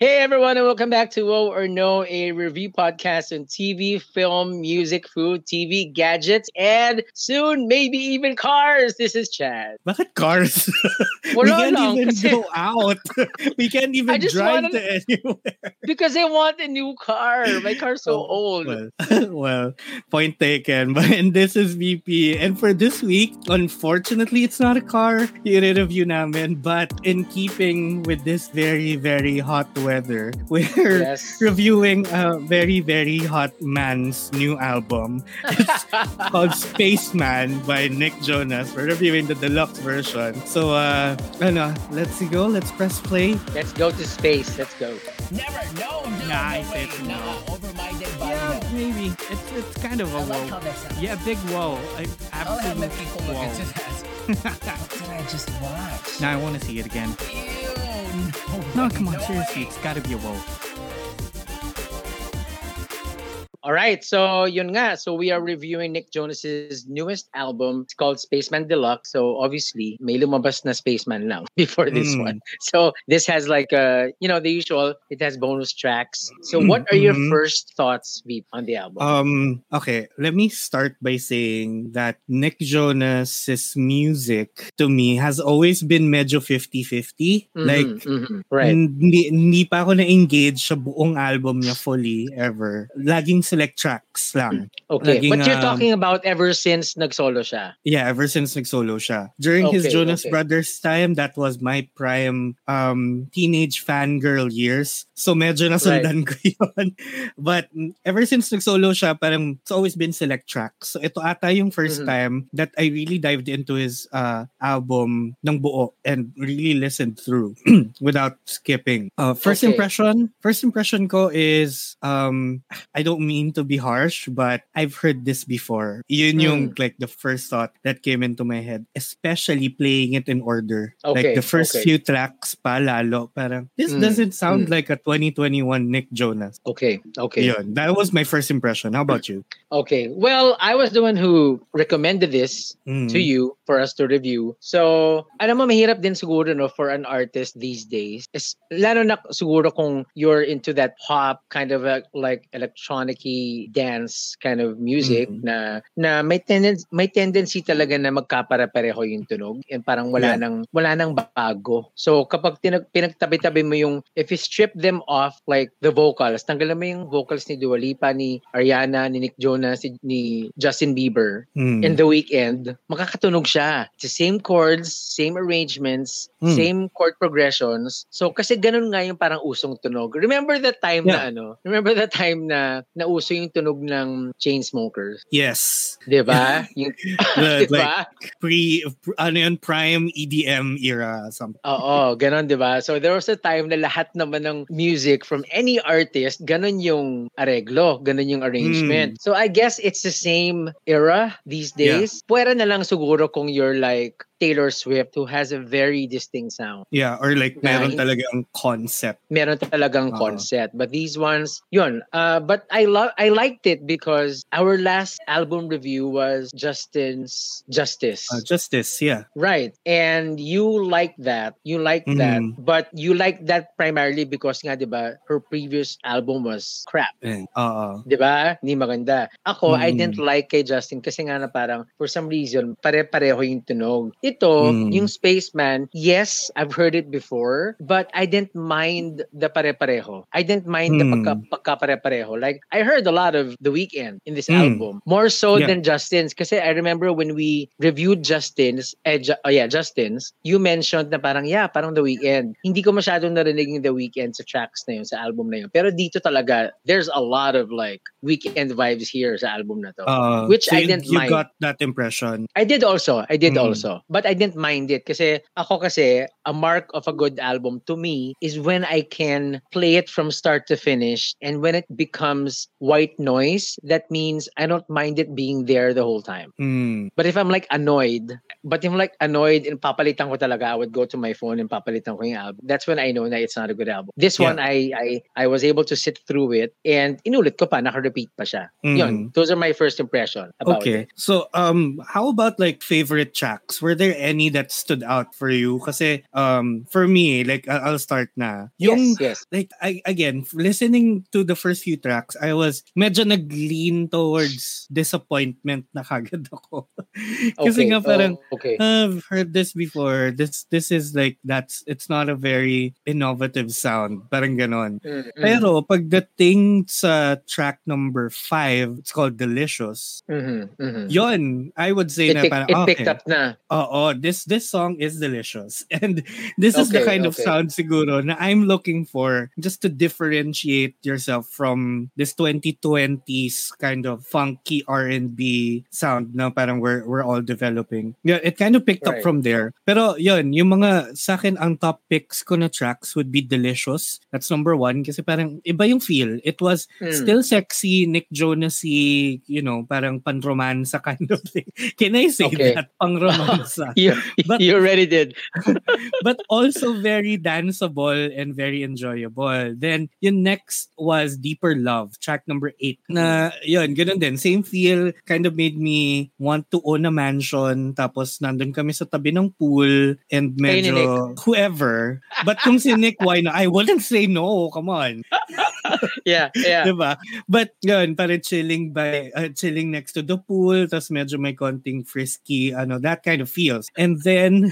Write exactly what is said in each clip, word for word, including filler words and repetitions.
Hey everyone, and welcome back to Woe or No, a review podcast on T V, film, music, food, T V, gadgets, and soon maybe even cars. This is Chad. Bakit cars? We can't lang, even kasi... go out. We can't even drive wanna... to anywhere. Because I want a new car. My car's so oh, old. Well, well, point taken. But and this is V P. And for this week, unfortunately, it's not a car. I-review namin. But in keeping with this very, very hot weather, Weather. We're yes. reviewing a very, very hot man's new album. It's called Spaceman by Nick Jonas. We're reviewing the deluxe version. So, uh, ano, let's go. Let's press play. Let's go to space. Let's go. Never. No, no, nah, no, it's no. no. Over my dead body. Yeah, maybe. It's, it's kind of a I whoa. Like yeah, big whoa. Like, absolute whoa. Look into that. What did I just watch? Now I want to see it again. No, come on, seriously, it's gotta be a woe. All right, so yun nga. So we are reviewing Nick Jonas's newest album. It's called Spaceman Deluxe. So obviously, may lumabas na Spaceman lang before this mm. one. So this has like a, you know, the usual. It has bonus tracks. So what are your mm-hmm. first thoughts, Veep, on the album? Um, okay, let me start by saying that Nick Jonas's music to me has always been medyo fifty-fifty. Mm-hmm, like, mm-hmm, right? Hindi, hindi pa ako na engage sa buong album niya fully ever. Laging select tracks lang. Okay, Laging, but you're um, talking about ever since nag-solo siya. Yeah, ever since nag-solo siya. During okay, his Jonas okay. Brothers time, that was my prime um, teenage fangirl years. So medyo nasundan right. ko yun. But ever since nag-solo siya, parang it's always been select tracks. So ito ata yung first mm-hmm. time that I really dived into his uh, album ng buo and really listened through without skipping. Uh, first okay. impression, first impression ko is um, I don't mean to be harsh, but I've heard this before. Yun yung mm. like the first thought that came into my head, especially playing it in order. Okay, like the first okay. few tracks pa lalo, parang this mm. doesn't sound mm. like a twenty twenty-one Nick Jonas. Okay, okay. Yun, that was my first impression. How about you? Okay, well, I was the one who recommended this mm. to you for us to review. So, alam mo, mahirap din siguro no, for an artist these days. It's, lalo na siguro kung you're into that pop kind of a, like electronic dance kind of music mm-hmm. na na may tendency may tendency talaga na magkapare-pareho yung tunog and parang wala yeah. nang wala nang bago. So kapag tinag, pinagtabi-tabi mo yung, if you strip them off like the vocals, tanggalin mo yung vocals ni Dua Lipa, ni Ariana, ni Nick Jonas, ni, ni Justin Bieber mm. and The Weeknd, makakatunog siya. It's the same chords, same arrangements, mm. same chord progressions. So kasi ganun nga yung parang usong tunog. Remember that time yeah. na ano? Remember that time na na uso yung tunog ng Chainsmokers. Yes. Diba? Yung, the, diba? Like pre, pre, ano yun, prime E D M era something. Oo, ganon diba? So there was a time na lahat naman ng music from any artist, ganon yung areglo, ganon yung arrangement. Mm. So I guess it's the same era these days. Yeah. Pwera na lang siguro kung you're like Taylor Swift, who has a very distinct sound. Yeah, or like na, meron talagang concept. Meron talagang uh-huh. concept. But these ones, yun. Uh, but I love, I liked it because our last album review was Justin's Justice. Uh, Justice, yeah. Right. And you liked that. You liked mm-hmm. that. But you liked that primarily because nga, diba, her previous album was crap. Eh, uh-uh. Diba? Hindi maganda. Ako, mm-hmm. I didn't like kay Justin kasi nga na parang, for some reason, pare-pareho yung tunog. Ito, mm. yung Spaceman, yes, I've heard it before, but I didn't mind the pare-pareho. I didn't mind mm. the pagka, pagka-pare-pareho. Like, I heard a lot of The Weeknd in this mm. album. More so yeah. than Justin's. Kasi I remember when we reviewed Justin's, eh, ju- oh yeah, Justin's, you mentioned na parang, yeah, parang The Weeknd. Hindi ko masyadong narinig yung The Weeknd sa tracks na yun, sa album na yun. Pero dito talaga, there's a lot of like, Weeknd vibes here sa album na to. Uh, which so I didn't you, you mind. You got that impression? I did also. I did mm. also. But But I didn't mind it kasi ako kasi a mark of a good album to me is when I can play it from start to finish, and when it becomes white noise, that means I don't mind it being there the whole time. Mm. But if I'm like annoyed, but if I'm like annoyed and papalitan ko talaga, I would go to my phone and papalitan ko yung album. That's when I know that it's not a good album. This yeah. one I, I I was able to sit through it and inulit ko pa, naka-repeat pa siya. Mm. Yun, those are my first impression about okay. it. Okay. So um how about like favorite tracks? Were there there any that stood out for you? Kasi um for me, like I'll start na. Yung, yes, yes. Like I again, listening to the first few tracks, I was medyo nag-lean towards disappointment na kagad ako. Kasi okay. nga parang oh, okay. I've heard this before. This this is like that's it's not a very innovative sound. Parang ganon. Mm-hmm. Pero pagdating sa track number five, it's called Delicious. Mm-hmm. Mm-hmm. Yon, I would say it na pick, parang, it okay. picked up na. Oo, this this song is delicious. And this okay, is the kind okay. of sound siguro na I'm looking for just to differentiate yourself from this twenty twenties kind of funky R and B sound na parang we're, we're all developing. Yeah, it kind of picked right. up from there. Pero yon, yung mga sa akin ang top picks ko na tracks would be Delicious. That's number one kasi parang iba yung feel. It was mm. still sexy, Nick Jonas-y, you know, parang panromansa kind of thing. Can I say okay. that? Panromansa. you, but, you already did. But also very danceable and very enjoyable. Then yung next was Deeper Love, track number eight. Na yun, ganun din. Same feel, kind of made me want to own a mansion. Tapos nandun kami sa tabi ng pool and medyo whoever. But kung si Nick, why not? I wouldn't say no. Come on. Yeah, yeah. Diba? But yun, parang chilling by uh, chilling next to the pool, tas medyo may konting frisky, ano, that kind of feels. And then,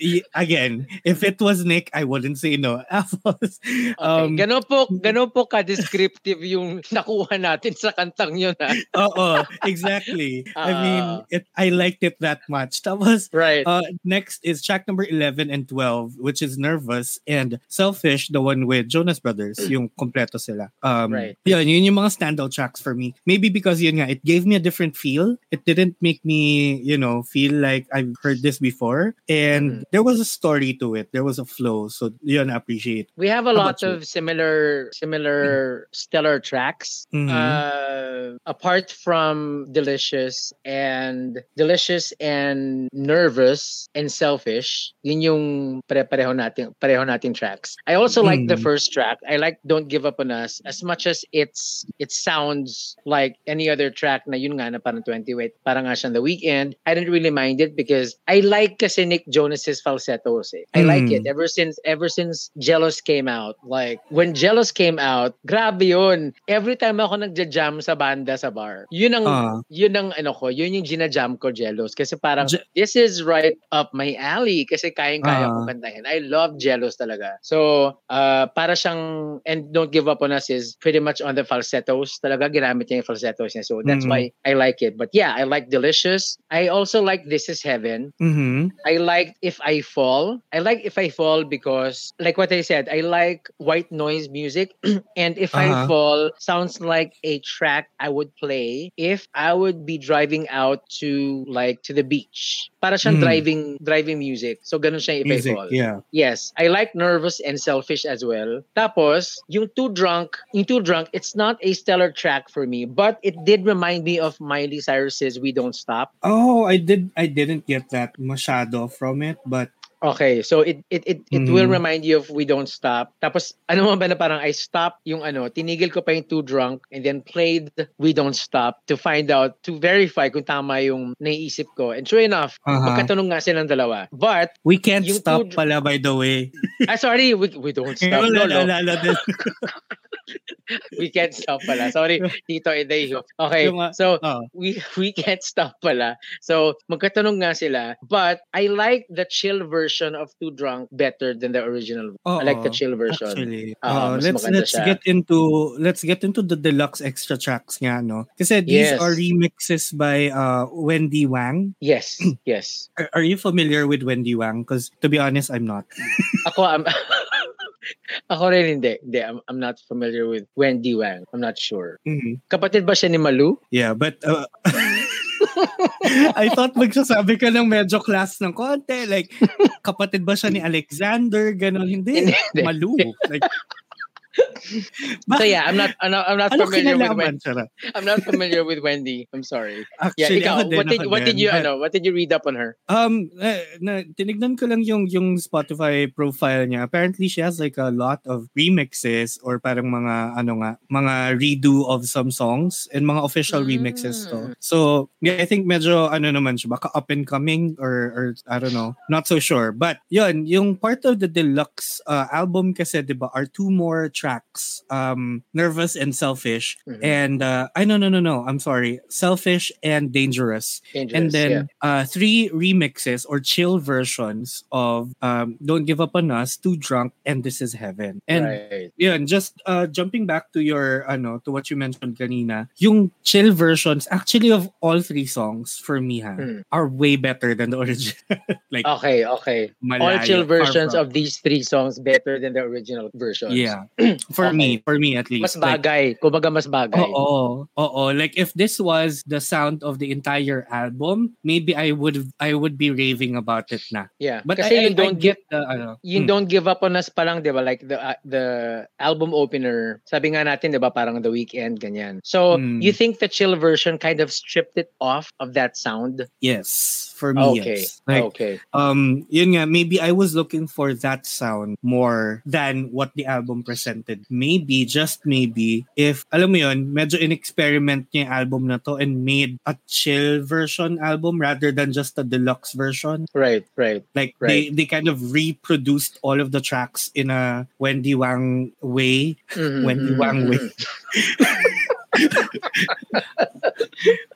y- again, if it was Nick, I wouldn't say no. Apples. Um, okay. Gano po, gano po ka-descriptive yung nakuha natin sa kantang yun. Oo, exactly. Uh, I mean, it, I liked it that much. That was, right. Uh, next is track number eleven and twelve, which is Nervous and Selfish, the one with Jonas Brothers, yung kompleto sila. Um, right. Yun, yun yung mga standout tracks for me. Maybe because yun nga, it gave me a different feel. It didn't make me, you know, feel like I've heard this before. And mm. there was a story to it. There was a flow. So yun, I appreciate. We have a How lot of you? similar similar mm. stellar tracks. Mm-hmm. Uh, apart from Delicious and Delicious and Nervous and Selfish, yun yung pare-pareho natin, pareho natin tracks. I also mm. like the first track. I like Don't Give Up On Us as much as it's it sounds like any other track na yun nga na parang twenty-eight, parang nga siyang The Weeknd. I didn't really mind it because I like kasi Nick Jonas's falsettos. Eh. I mm. like it ever since ever since Jealous came out. Like when Jealous came out, grabe yun. Every time ako nagja-jam sa banda sa bar, yun ang uh. yun ang ano ko, yun yung gina-jam ko Jealous kasi parang Je- this is right up my alley kasi kayang-kaya uh. ko kantahin. I love Jealous talaga. So, uh, para siyang and Don't Give Up On Us is pretty much on the falsettos. Talaga ginamit niya yung falsettos niya. So that's mm-hmm. why I like it. But yeah, I like Delicious. I also like This Is Heaven. Mm-hmm. I like If I Fall. I like If I Fall because like what I said, I like white noise music. And If uh-huh. I Fall sounds like a track I would play if I would be driving out to like to the beach. Para siyang mm. driving driving music. So ganun siya If music, I Fall. Yeah. Yes. I like Nervous and Selfish as well. Tapos, yung Too Drunk, yung Too Drunk, it's not a stellar track for me, but it did remind me of Miley Cyrus's We Don't Stop. Oh, I did I didn't get that masyado from it, but okay, so it it it, it mm-hmm. will remind you of We Don't Stop. Tapos, ano mo ba na parang I stopped yung ano, tinigil ko pa yung Too Drunk and then played We Don't Stop to find out, to verify kung tama yung naiisip ko. And sure enough, uh-huh. magkatanong nga silang dalawa. But, We Can't Stop dr- pala by the way. Ah, sorry, we, we don't stop. No, no, no. We Can't Stop pala. Sorry, Tito Edejo. Okay, so oh. we we Can't Stop pala. So, magkatanong nga sila. But, I like the chill version of Too Drunk better than the original. Oh, I like the chill version. Actually, uh, uh, let's let's siya. get into let's get into the deluxe extra tracks nga, no? Kasi these yes. are remixes by uh, Wendy Wang. Yes, yes. Are, are you familiar with Wendy Wang? Because to be honest, I'm not. Ako, I'm... Ako rin hindi. hindi I'm, I'm not familiar with Wendy Wang. I'm not sure. Mm-hmm. Kapatid ba siya ni Malu? Yeah, but... Uh... I thought magsasabi ka ng medyo class ng konti. Like, kapatid ba siya ni Alexander? Ganon. Hindi. Malu. Like... So yeah, I'm not I'm not, I'm not familiar with Wendy. I'm not familiar with Wendy. I'm sorry. Actually, yeah, ikaw, what did what did you I know? What did you read up on her? Um eh, na, tinignan ko lang yung yung Spotify profile niya. Apparently she has like a lot of remixes or parang mga ano nga, mga redo of some songs and mga official mm. remixes to. So, yeah, I think medyo ano naman siya, baka up and coming or or I don't know. Not so sure. But yun, yung part of the deluxe uh, album kasi, 'di ba, are two more tracks, um Nervous and Selfish, mm-hmm. and uh I no no no no I'm sorry Selfish and Dangerous, Dangerous and then yeah. uh three remixes or chill versions of um Don't Give Up on Us, Too Drunk, and This Is Heaven. And right. yeah, and just uh jumping back to your ano to what you mentioned kanina, yung chill versions actually of all three songs for me ha, mm. are way better than the original. Like okay okay malayo, all chill versions from. Of these three songs better than the original versions. Yeah. For okay. me, for me at least. Mas bagay. Like, kumbaga mas bagay. Oo. Oo. Like if this was the sound of the entire album, maybe I would I would be raving about it na. Yeah. But kasi I, you I, don't I get the ano. You hmm. Don't Give Up on Us parang 'di ba like the uh, the album opener. Sabi nga natin 'di ba parang The Weeknd ganyan. So, hmm. you think the chill version kind of stripped it off of that sound? Yes. For me, okay. yes. Like, okay. Um, yun nga, maybe I was looking for that sound more than what the album presented. Maybe, just maybe, if, alam mo yun, medyo in-experiment niya yung album na to and made a chill version album rather than just a deluxe version. Right, right. Like, right. They, they kind of reproduced all of the tracks in a Wendy Wang way. Mm-hmm. Wendy Wang way.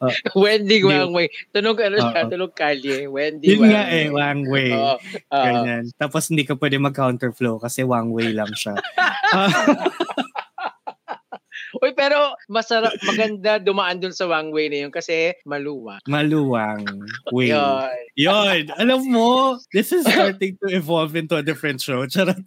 uh, Wendy Wang Wei. Tunog ano siya, uh, tunog kalye. Wendy Wang Wei. Yun nga eh, Wang Wei. Uh, uh, Tapos hindi ka pwede mag-counterflow kasi Wang Wei lang siya. uh, Uy, pero masarap, maganda dumaan dun sa Wang Wei na yun kasi maluwang. Maluwang Wei. Yun. Yun. Alam mo, this is starting to evolve into a different show. Charot.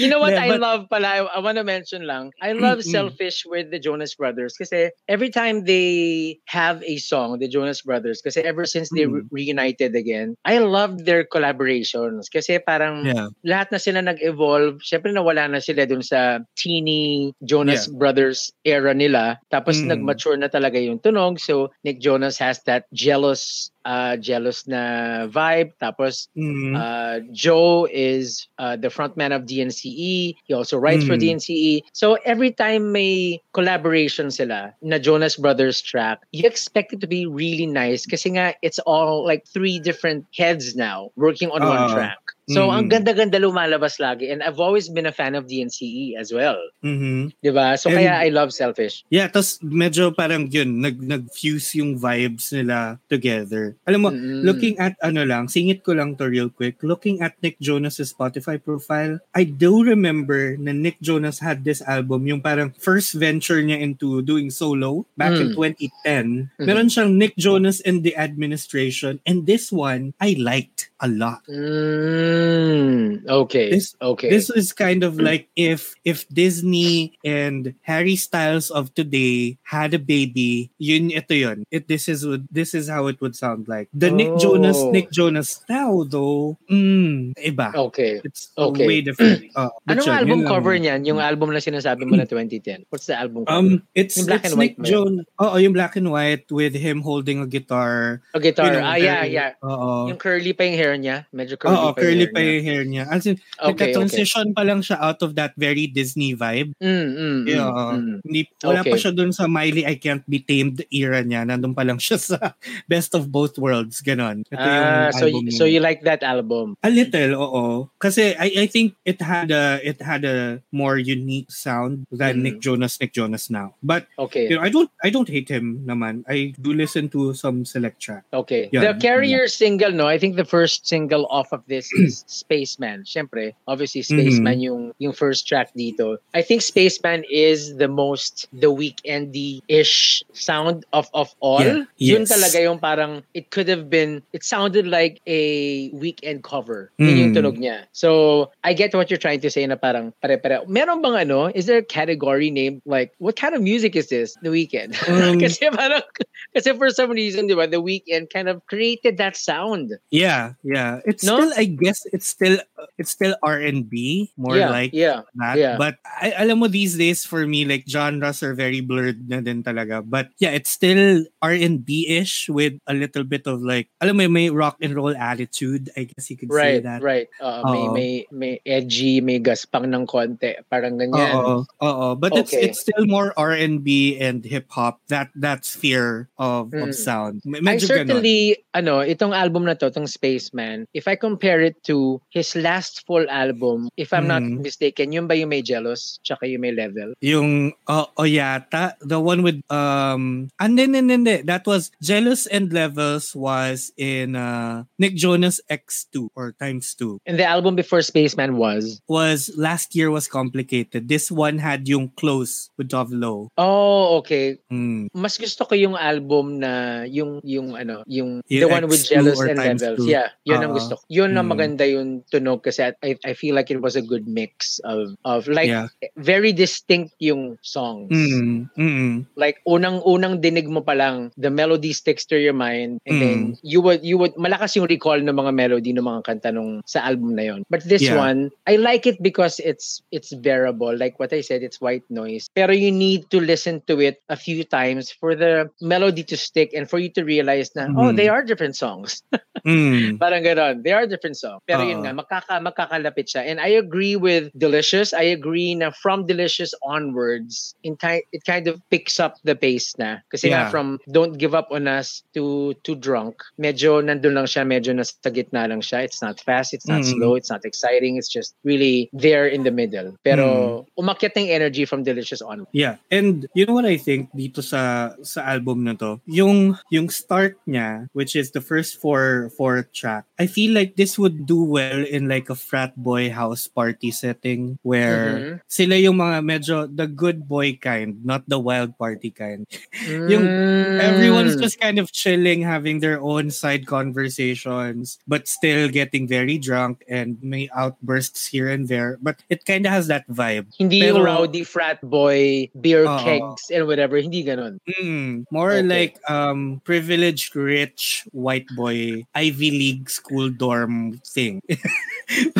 You know what yeah, I but, love pala? I, I want to mention lang. I love mm-mm. Selfish with the Jonas Brothers kasi every time they have a song, the Jonas Brothers, kasi ever since they mm. re- reunited again, I love their collaborations kasi parang yeah. lahat na sila nag-evolve. Siyempre nawala na sila dun sa teeny Jonas yeah. Brothers era nila, tapos mm. nag-mature na talaga yung tunog, so Nick Jonas has that jealous uh, jealous na vibe, tapos mm. uh, Joe is uh, the frontman of D N C E, he also writes mm. for D N C E, so every time may collaboration sila na Jonas Brothers track, you expect it to be really nice kasi nga it's all like three different heads now working on uh. one track. So, mm-hmm. ang ganda-ganda lumalabas lagi. And I've always been a fan of D N C E as well. Mm-hmm. Diba? So, and, kaya I love Selfish. Yeah, tas medyo parang yun, nag, nag-fuse yung vibes nila together. Alam mo, mm-hmm. looking at ano lang, singit ko lang to real quick, looking at Nick Jonas' Spotify profile, I do remember na Nick Jonas had this album, yung parang first venture niya into doing solo back mm. in twenty ten. Mm-hmm. Meron siyang Nick Jonas and the Administration, and this one, I liked a lot. Mm. Mm, okay. This, okay. This is kind of like if if Disney and Harry Styles of today had a baby, yun ito yun. It this is this is how it would sound like. The oh. Nick Jonas Nick Jonas now though. Mm, iba. Okay. It's okay. Way different. Uh, anong yun, album yun cover niyan? Yung album na sinasabi mo na twenty ten. What's the album cover? Um, it's, yung black it's and Nick white. Jonas. Oh, yung black and white with him holding a guitar. A guitar. You know, ah, yeah, yeah. Uh-oh. Yung curly pa yung hair niya. Medyo curly Uh-oh, pa curly pa yung hair niya. As in, okay, nagka-transition okay. pa lang siya out of that very Disney vibe. Mm, mm, yeah, mm, mm. Hindi, wala okay. pa siya dun sa Miley I Can't Be Tamed era niya. Nandun pa lang siya sa Best of Both Worlds. Ganon. Ito ah, so, y- so you like that album? A little, oo. Kasi I, I think it had a it had a more unique sound than mm. Nick Jonas, Nick Jonas now. But okay. you know, I don't I don't hate him naman. I do listen to some select track. Okay. Yun, the Carrier yeah. single, no? I think the first single off of this is Spaceman. Siyempre, obviously Spaceman mm-hmm. yung yung first track dito. I think Spaceman is the most The Weeknd-ish sound of of all. Yeah. Yes. Yun talaga yung parang it could have been it sounded like a Weeknd cover. Mm. Yun yung tunog niya. So, I get what you're trying to say na parang pare-pare. Meron bang ano? Is there a category named like what kind of music is this? The Weeknd. Um, kasi parang kasi for some reason, diba, The Weeknd kind of created that sound. Yeah, yeah. It's no? still I guess it's it's still it's still R and B more yeah, like yeah, that. Yeah. But I, alam mo these days for me like genres are very blurred na din talaga. But yeah, it's still R and B-ish with a little bit of like alam mo may rock and roll attitude. I guess you could right, say that. Right, right. Uh, may may may edgy, may gaspang ng konti, parang ganyan. Oo, oo. But okay. it's it's still more R and B and hip hop. That that sphere of mm. of sound. M- I certainly ganon. Ano itong album na to, itong Spaceman. If I compare it to his last full album, if I'm mm. not mistaken, yun ba yung may Jealous, tsaka yung may Level? Yung, oh, oh yeah, ta, the one with, um, and then, and then, that was, Jealous and Levels was in uh, Nick Jonas X two or times two. And the album before Spaceman was? Was, last year was Complicated. This one had yung Close with Dove Low. Oh, okay. Mm. Mas gusto ko yung album na, yung, yung ano, yung, yung the one X two with Jealous and Levels. Two. Yeah, yun uh, ang gusto ko. Yun mm. ang maganda yung tunog kasi I, I feel like it was a good mix of, of like, yeah. very distinct yung songs. Mm, mm. Like, unang-unang dinig mo palang, the melody sticks to your mind, and mm. then, you would, you would, malakas yung recall ng mga melody ng mga kanta nung sa album na yon. But this yeah. one, I like it because it's, it's bearable. Like what I said, it's white noise. Pero you need to listen to it a few times for the melody to stick and for you to realize na, mm. oh, they are different songs. mm. Parang ganon. They are different songs. Pero uh. yun nga, makaka, makakalapit siya. And I agree with Delicious. I agree na from Delicious onwards, in ki- it kind of picks up the pace na. Kasi yeah. nga from Don't Give Up On Us to to Drunk, medyo nandun lang siya, medyo nasa gitna lang siya. It's not fast, it's not mm. slow, it's not exciting, it's just really there in the middle. Pero mm. umakyat ng energy from Delicious onwards. Yeah, and you know what I think dito sa sa album na to? Yung, yung start niya, which is the first four, four track, I feel like this would do well in like a frat boy house party setting where mm-hmm. sila yung mga medyo the good boy kind, not the wild party kind. Mm. Yung everyone's just kind of chilling, having their own side conversations, but still getting very drunk and may outbursts here and there. But it kind of has that vibe. Hindi pero, yung rowdy frat boy, beer uh, kegs, and whatever. Hindi ganon. Mm, more okay. like um, privileged, rich, white boy, Ivy League school dorm thing.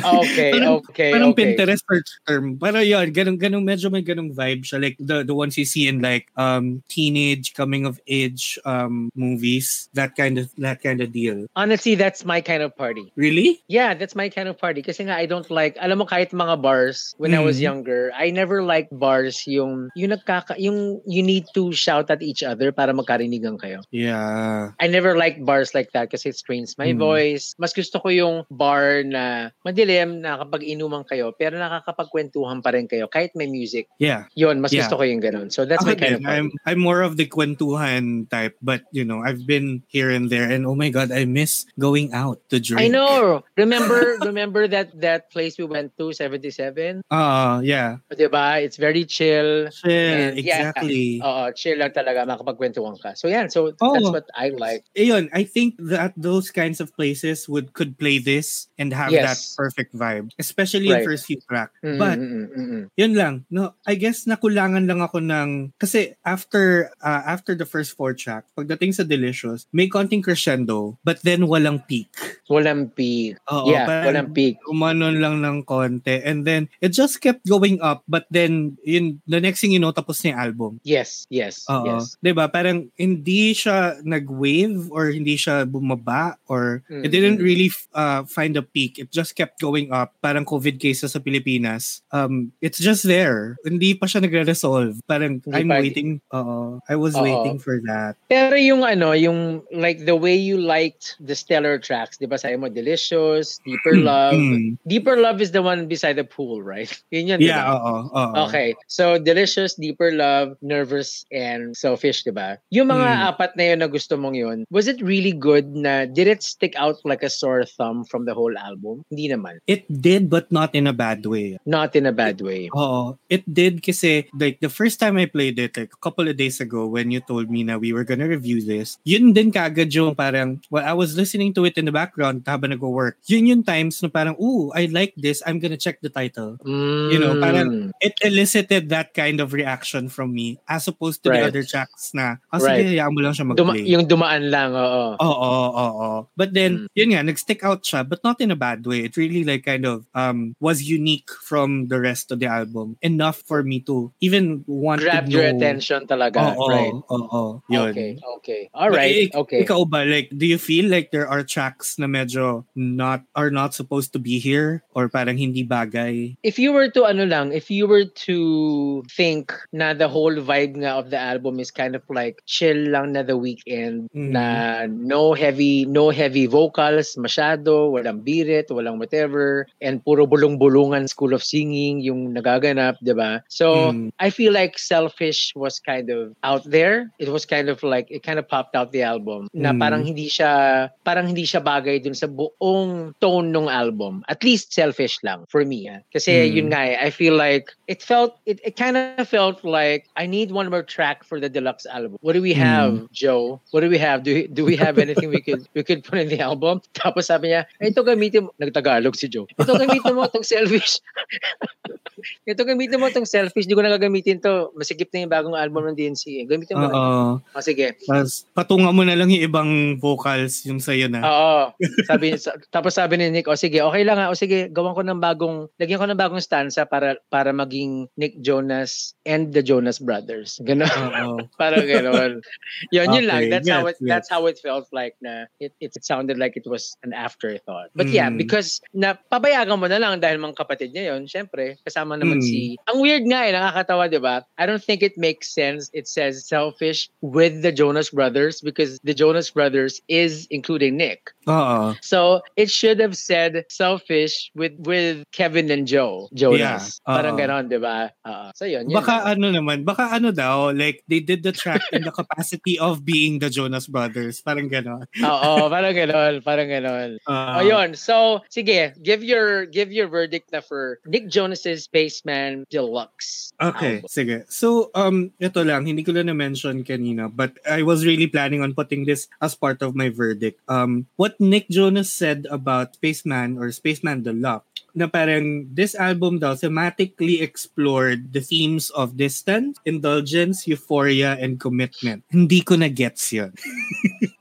okay, parang, okay, parang okay. Pinterest term. Pero yun, ganun, ganun, medyo may ganung vibe siya. Like, the, the ones you see in, like, um, teenage, coming-of-age um, movies. That kind of that kind of deal. Honestly, that's my kind of party. Really? Yeah, that's my kind of party. Kasi nga, I don't like, alam mo, kahit mga bars, when mm. I was younger, I never liked bars yung, yung nagkaka, yung you need to shout at each other para magkarinigan kayo. Yeah. I never liked bars like that kasi it strains my mm. voice. Mas gusto ko yung bar na madilim na kapag inuman kayo pero nakakapagkwentuhan pa rin kayo kahit may music. Yeah. Yun, mas yeah. gusto ko yung ganun. So that's okay, my kind of party. I'm, I'm more of the kwentuhan type but you know, I've been here and there and oh my God, I miss going out to drink. I know. Remember remember that that place we went to, seventy-seven? Ah, uh, yeah. Diba? It's very chill. Chill, and, exactly. Yeah, uh, chill lang talaga makapagkwentuhan ka. So yeah, so oh. that's what I like. Ayun, I think that those kinds of places would could play this and have yes. that perfect vibe, especially right. in first few track. Mm-hmm, but mm-hmm. yun lang. No, I guess nakulangan lang ako ng kasi after uh, after the first four track, pagdating sa Delicious, may konting crescendo, but then walang peak. Walang peak. Oo, yeah, walang peak. Umanon lang ng konti, and then it just kept going up. But then yun, the next thing you know, tapos na yung album. Yes, yes, uh-oh. Yes. Diba? Parang hindi siya nag-wave or hindi siya bumaba or mm-hmm. it didn't really uh, find a peak. It just kept going up, parang COVID cases sa Pilipinas. Um, it's just there. Hindi pa siya nagre-resolve. Parang I'm waiting. Uh, I was uh-oh. waiting for that. Pero yung ano, yung like the way you liked the stellar tracks, di ba sabi mo Delicious, Deeper Love. Deeper Love is the one beside the pool, right? Yun yun. Yeah, oo. Okay. So Delicious, Deeper Love, Nervous and Selfish, di ba? Yung mga mm. apat na yun na gusto mong yun, was it really good na did it stick out like a sore thumb from the whole album? Hindi naman. It did but not in a bad way. Not in a bad way. Oh, it did kasi like the first time I played it like a couple of days ago when you told me na we were gonna review this, yun din kaagad yung parang well, I was listening to it in the background habang nag-work. Yun yung times na parang ooh, I like this. I'm gonna check the title. Mm. You know, parang it elicited that kind of reaction from me as opposed to right. the other tracks na oh, right. sige, hayaan mo lang siya mag-play. Duma- yung dumaan lang, oo. Oo, oo, oo. But then, mm. yun nga, nag-stick out siya but not in a bad way. It really like kind of um was unique from the rest of the album, enough for me to even want grab to grab your attention talaga. Oh, right. Oh, oh, oh. Okay, okay. All right. But, okay. Ikaw ba, like, do you feel like there are tracks na medyo not are not supposed to be here or parang hindi bagay? If you were to ano lang, if you were to think na the whole vibe nga of the album is kind of like chill lang na The Weeknd, mm-hmm. na no heavy no heavy vocals masyado, walang birit, walang whatever, and puro bulong-bulungan school of singing yung nagaganap, di ba? So, mm. I feel like Selfish was kind of out there. It was kind of like, it kind of popped out the album. Mm. Na parang hindi siya, parang hindi siya bagay dun sa buong tone ng album. At least Selfish lang for me. Ha? Kasi mm. yun nga, I feel like, it felt, it, it kind of felt like, I need one more track for the deluxe album. What do we have, mm. Joe? What do we have? Do, do we have anything we could we could put in the album? Tapos sabi niya, ito gamitin mo, nagtagalog si Joe. Ito gamitin mo itong Selfish. Ito gamitin mo itong Selfish. Di ko na gagamitin to. Masigip na yung bagong album ng D N C E. Gamitin mo. Oh, sige. Tapos patunga mo na lang yung ibang vocals yung sa'yo na. Oo. Sabi, tapos sabi ni Nick, o sige, okay lang ha. O sige, gawan ko ng bagong, lagyan ko ng bagong stanza para para maging Nick Jonas and the Jonas Brothers. Gano'n. Parang gano'n. Yun, okay. Yun lang. That's yes, how it, yes. That's how it felt like na it, it sounded like it was an afterthought. But mm. yeah, because na pabayagan mo na lang dahil mga kapatid niya yun, syempre, kasama naman mm. si... Ang weird nga eh, nakakatawa, di ba? I don't think it makes sense. It says Selfish with the Jonas Brothers because the Jonas Brothers is including Nick. Uh-uh. So, it should have said Selfish with with Kevin and Joe. Jonas. Yeah. Parang ganon, di ba? Uh-uh. So, yun, yun. Baka ano naman, baka ano daw, like, they did the track in the capacity of being the Jonas Brothers. Parang ganon. Oo, parang ganon. Parang ganon. Uh-huh. O yun. So, sige, give your give your verdict na for Nick Jonas's Spaceman Deluxe. Okay, album. Sige. So, um, ito lang, hindi ko lang na-mention kanina, but I was really planning on putting this as part of my verdict. Um, what Nick Jonas said about Spaceman or Spaceman Deluxe, na parang this album daw thematically explored the themes of distance, indulgence, euphoria, and commitment. Hindi ko na gets yun.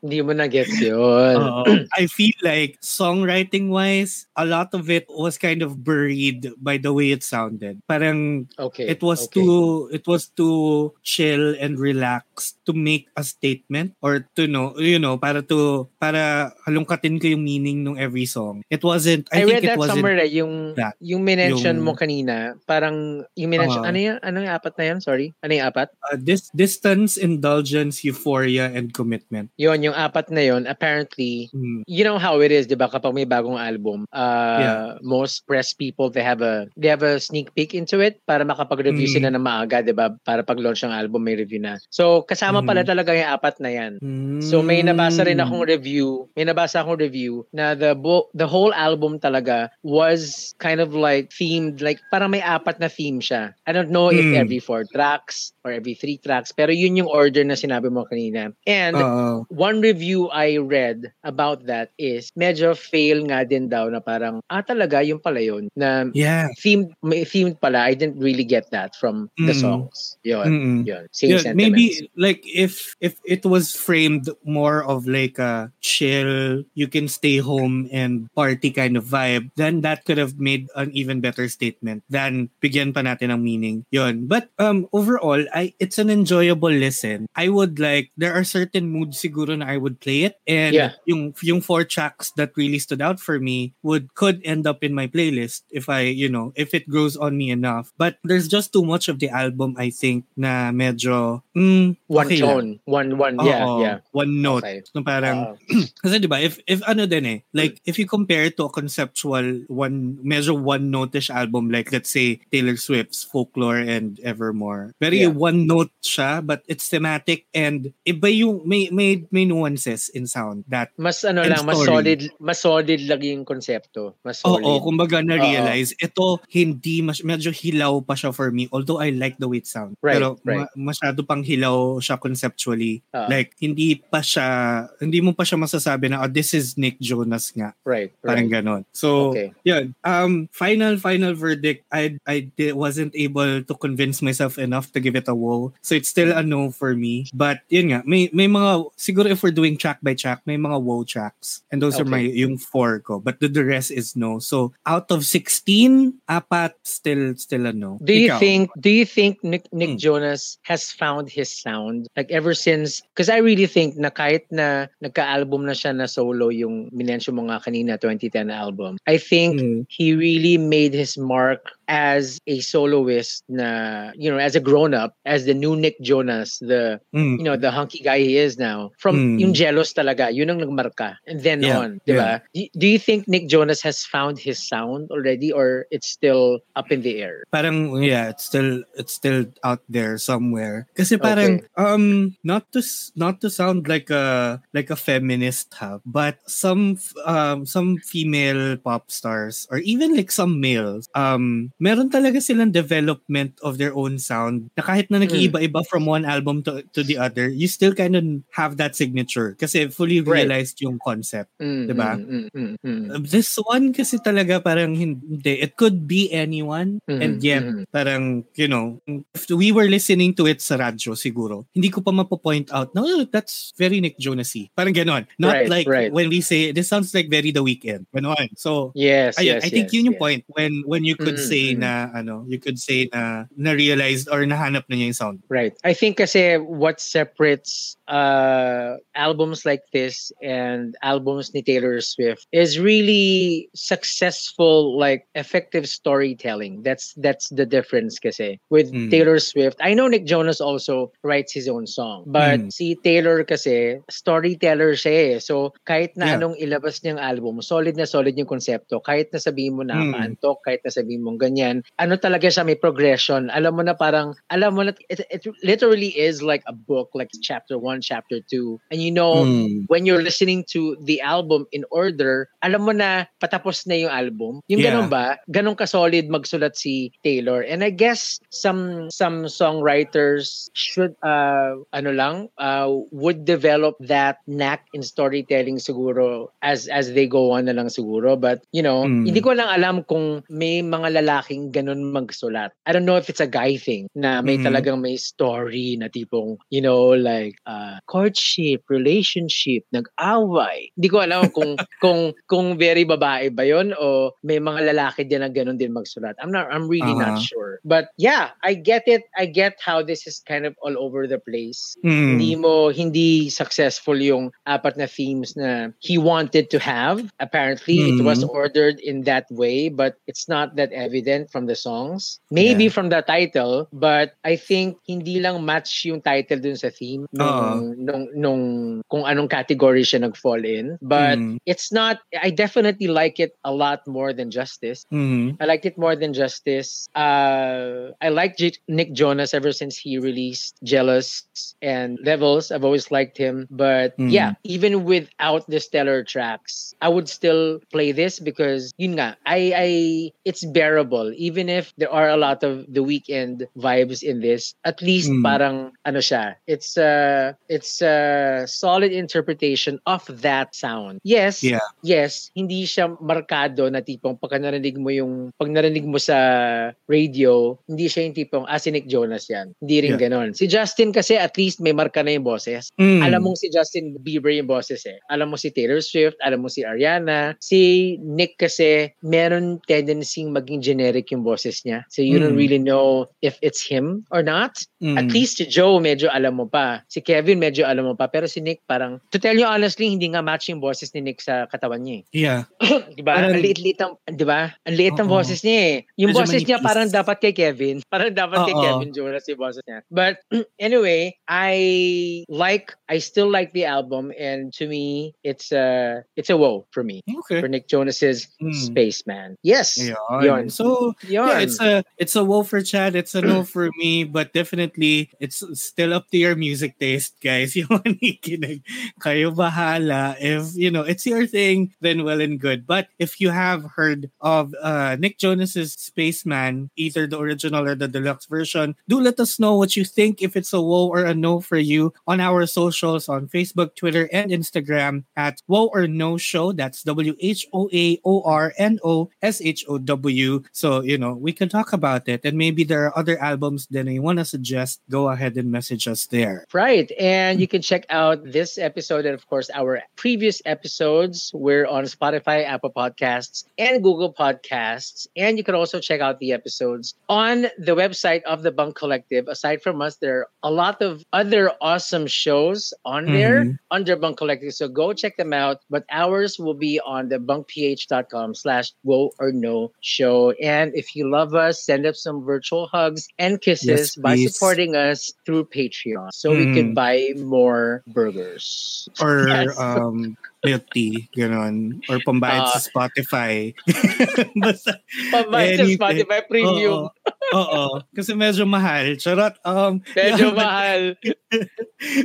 Hindi mo na gets yun. Uh, I feel like songwriting-wise, a lot of it was kind of buried by the way it sounded. Parang okay, it was okay. too it was too chill and relaxed to make a statement or to know, you know, para to para halungkatin ko yung meaning ng every song. It wasn't, I, I think it wasn't yung that, yung minention yung, mo kanina, parang yung minention, uh, ano yung, ano yung apat na yan? Sorry. Ano yung apat? Uh, dis- distance, indulgence, euphoria, and commitment. Yun, yung apat na yun, apparently, mm. you know how it is, di ba? Kapag may bagong album, uh, yeah. most press people, they have a they have a sneak peek into it para makapag-review mm. sila na maaga, di ba? Para pag-launch ng album, may review na. So, kasama mm. pala talaga yung apat na yan. Mm. So, may nabasa rin akong review, may nabasa akong review na the bo- the whole album talaga was kind of like themed, like parang may apat na theme siya. I don't know if mm. every four tracks or every three tracks, pero yun yung order na sinabi mo kanina. And uh-oh. One review I read about that is medyo fail nga din daw na parang, ah talaga, yung pala yun. Na yeah. themed, may themed pala, I didn't really get that from mm. the songs. Yun, yun. Same yeah, sentiments. Maybe like if if it was framed more of like a chill, you can stay home and party kind of vibe, then that could have made an even better statement than bigyan pa natin ng meaning. Yun. But um, overall, I it's an enjoyable listen. I would like, there are certain moods siguro na I would play it. And yeah. yung, yung four tracks that really stood out for me would could end up in my playlist if I, you know, if it grows on me enough. But there's just too much of the album, I think, na medyo... Mm, one okay tone. Lang. One, one, oh, yeah, yeah. One note. Okay. So parang, uh, kasi diba, if, if ano din eh, like, if you compare it to a conceptual one measure one note-ish album like let's say Taylor Swift's Folklore and Evermore. Very yeah. one note siya but it's thematic and iba yung may may, may nuances in sound that mas ano lang story. mas solid mas solid lagi yung konsepto. Mas solid. Oo, kumbaga na-realize ito hindi mas medyo hilaw pa siya for me although I like the way it sounds. Right, pero right. Ma- masyado pang hilaw siya conceptually. Uh-oh. Like hindi pa siya hindi mo pa siya masasabi na oh, this is Nick Jonas nga. Right. right. Parang ganon. So okay. yeah Um, final, final verdict. I I di- wasn't able to convince myself enough to give it a wow. So it's still a no for me. But yun nga, may, may mga, siguro if we're we're doing track by track, may mga wow tracks. And those okay. are my yung four ko. But the, the rest is no. So out of sixteen, apat still still a no. Do you Ikaw. think do you think Nick Nick mm. Jonas has found his sound? Like ever since, because I really think na kahit na nagka-album na siya na solo yung minensyo mo nga kanina twenty ten album. I think mm. he really made his mark as a soloist na, you know, as a grown-up, as the new Nick Jonas, the mm. you know, the hunky guy he is now. From mm. yung Jealous talaga, yun ang nagmarka. And then yeah. on, di ba? Yeah. Do you think Nick Jonas has found his sound already, or it's still up in the air? Parang yeah, it's still it's still out there somewhere. Kasi parang okay. um not to not to sound like a like a feminist ha, but some um some female pop stars or even like some males um meron talaga silang development of their own sound na kahit na nag-iiba-iba from one album to, to the other, you still kind of have that signature kasi fully realized right. yung concept. Mm, diba? Mm, mm, mm, mm. This one kasi talaga parang hindi. It could be anyone mm, and yet mm. parang, you know, if we were listening to it sa radyo siguro, hindi ko pa mapopoint out na oh, that's very Nick Jonas-y. Parang ganon. Not right, like right. when we say, this sounds like very The Weeknd. Ganon. So, yes, ayun, yes, I think yes, yun yung yes. point when when you could mm, say na ano, you could say na na-realized or nahanap na niya yung sound. Right. I think kasi what separates uh, albums like this and albums ni Taylor Swift is really successful, like effective storytelling. That's that's the difference kasi with mm. Taylor Swift. I know Nick Jonas also writes his own song, but mm. si Taylor kasi storyteller siya eh. So kahit na yeah. anong ilabas niyang album, solid na solid yung konsepto. Kahit na sabihin mo na mm. maantok, kahit na sabihin mo ganyan, ano talaga siya, may progression. Alam mo na parang, alam mo na, it, it literally is like a book, like chapter one, chapter two. And you know, mm. when you're listening to the album in order, alam mo na patapos na yung album. Yung yeah. ganun ba? Ganun ka-solid magsulat si Taylor. And I guess some some songwriters should, uh, ano lang, uh, would develop that knack in storytelling siguro as as they go on na lang siguro. But, you know, mm. hindi ko lang alam kung may mga lalaki ganun magsulat. I don't know if it's a guy thing na may mm-hmm. talagang may story na tipong, you know, like uh, courtship, relationship, nag-away. Hindi ko alam kung kung kung very babae ba yun o may mga lalaki din na ganun din magsulat. I'm not, I'm really uh-huh. not sure. But yeah, I get it. I get how this is kind of all over the place. Mm-hmm. Hindi mo, hindi successful yung apat na themes na he wanted to have. Apparently, mm-hmm. it was ordered in that way, but it's not that evident from the songs, maybe yeah. from the title, but I think hindi lang match yung title dun sa theme nung, nung, nung kung anong category siya nag-fall in, but mm. it's not, I definitely like it a lot more than Justice. Mm-hmm. I liked it more than Justice. Uh, I liked G- Nick Jonas ever since he released Jealous and Levels. I've always liked him, but mm. yeah, even without the stellar tracks, I would still play this because yun nga, I, I it's bearable. Even if there are a lot of The Weeknd vibes in this, at least mm. parang ano siya. It's a uh, it's a uh, solid interpretation of that sound. Yes, yeah. yes. Hindi siya markado na tipong pag narinig mo yung pag narinig mo sa radio, hindi siya yung tipong ah, si Nick Jonas yan. Hindi rin yeah. ganon. Si Justin kasi at least may marka na yung boses. Mm. Alam mong si Justin Bieber yung boses eh. Alam mo si Taylor Swift, alam mo si Ariana. Si Nick kasi meron tendency maging generic yung boses niya. So you mm. don't really know if it's him or not. Mm. At least si Joe, medyo alam mo pa. Si Kevin, medyo alam mo pa. Pero si Nick, parang, to tell you honestly, hindi nga match yung boses ni Nick sa katawan niya. Yeah. Diba? Parang, ang liit-liit ang, diba? Ang liit ang boses niya eh. Yung medyo boses niya piece. Parang dapat kay Kevin. Parang dapat uh-oh. Kay Kevin Jonas yung boses niya. But anyway, I like, I still like the album, and to me, it's a, it's a woe for me. Okay. For Nick Jonas's mm. Spaceman. Yes. Yon. Yon. So, yeah, it's a it's a woe for Chad, it's a no for me, but definitely it's still up to your music taste, guys. You want to kayo bahala. If you know it's your thing, then well and good. But if you have heard of uh, Nick Jonas's Spaceman, either the original or the deluxe version, do let us know what you think, if it's a woe or a no for you, on our socials on Facebook, Twitter, and Instagram at Woe or No Show. That's W H O A O R N O S H O W. So So, you know, we can talk about it. And maybe there are other albums that you want to suggest. Go ahead and message us there. Right. And you can check out this episode and, of course, our previous episodes. We're on Spotify, Apple Podcasts, and Google Podcasts. And you can also check out the episodes on the website of the Bunk Collective. Aside from us, there are a lot of other awesome shows on there mm-hmm. under Bunk Collective. So go check them out. But ours will be on the bunkph.com slash woe or no show. And if you love us, send us some virtual hugs and kisses yes, by supporting us through Patreon so mm. we can buy more burgers. Or yes. um milk tea, gano'n. Or pambayad uh, sa Spotify. Basta, pambayad sa Spotify premium. Oo. Kasi medyo mahal. Charot. Um, medyo yeah, mahal. But,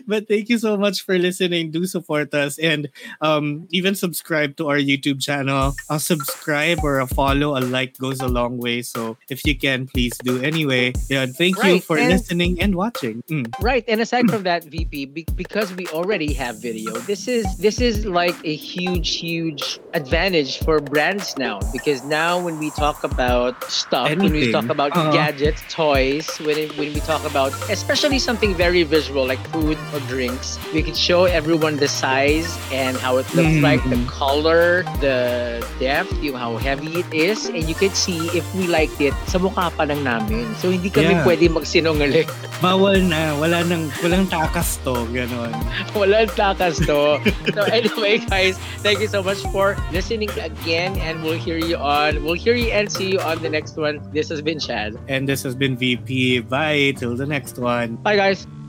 but thank you so much for listening. Do support us. And um, even subscribe to our YouTube channel. A subscribe or a follow, a like goes a long way. So if you can, please do anyway. Yeah, thank right. you for and, listening and watching. Mm. Right. And aside from that, V P, be- because we already have video, this is this is like Like a huge, huge advantage for brands now, because now when we talk about stuff, Anything. when we talk about uh-huh. gadgets, toys, when it, when we talk about especially something very visual like food or drinks, we can show everyone the size and how it looks mm-hmm. like, the color, the depth, you know, how heavy it is, and you can see if we liked it sa mukha pa lang namin. So hindi kami yeah. pwede magsinungaling. Bawal na, wala nang walang takas to, ganon. Walang takas to. So anyway, hey guys, thank you so much for listening again, and we'll hear you on we'll hear you and see you on the next one. This has been Chad, and this has been V P. Bye till the next one. Bye guys.